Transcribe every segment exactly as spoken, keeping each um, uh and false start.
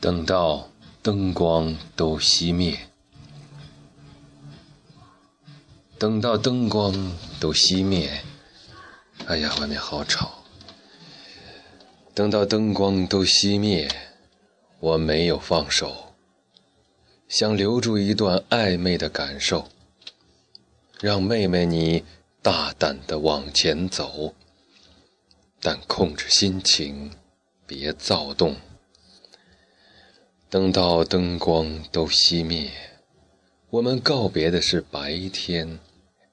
等到灯光都熄灭，等到灯光都熄灭，哎呀，外面好吵。等到灯光都熄灭，我没有放手，想留住一段暧昧的感受，让妹妹你大胆地往前走，但控制心情，别躁动。等到灯光都熄灭，我们告别的是白天，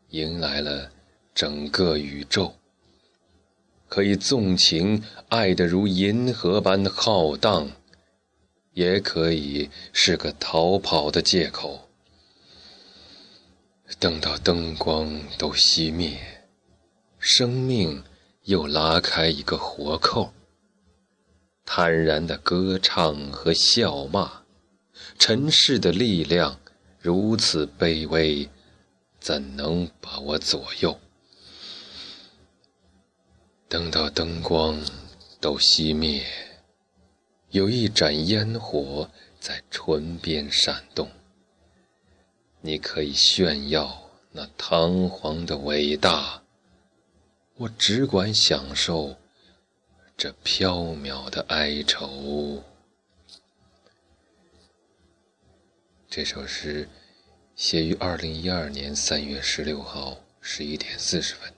迎来了整个宇宙。可以纵情爱得如银河般浩荡，也可以是个逃跑的借口。等到灯光都熄灭，生命又拉开一个活扣，坦然的歌唱和笑骂，尘世的力量如此卑微，怎能把我左右？等到灯光都熄灭，有一盏烟火在唇边闪动，你可以炫耀那堂皇的伟大，我只管享受这飘渺的哀愁。这首诗写于二零一二年三月十六号十一点四十分。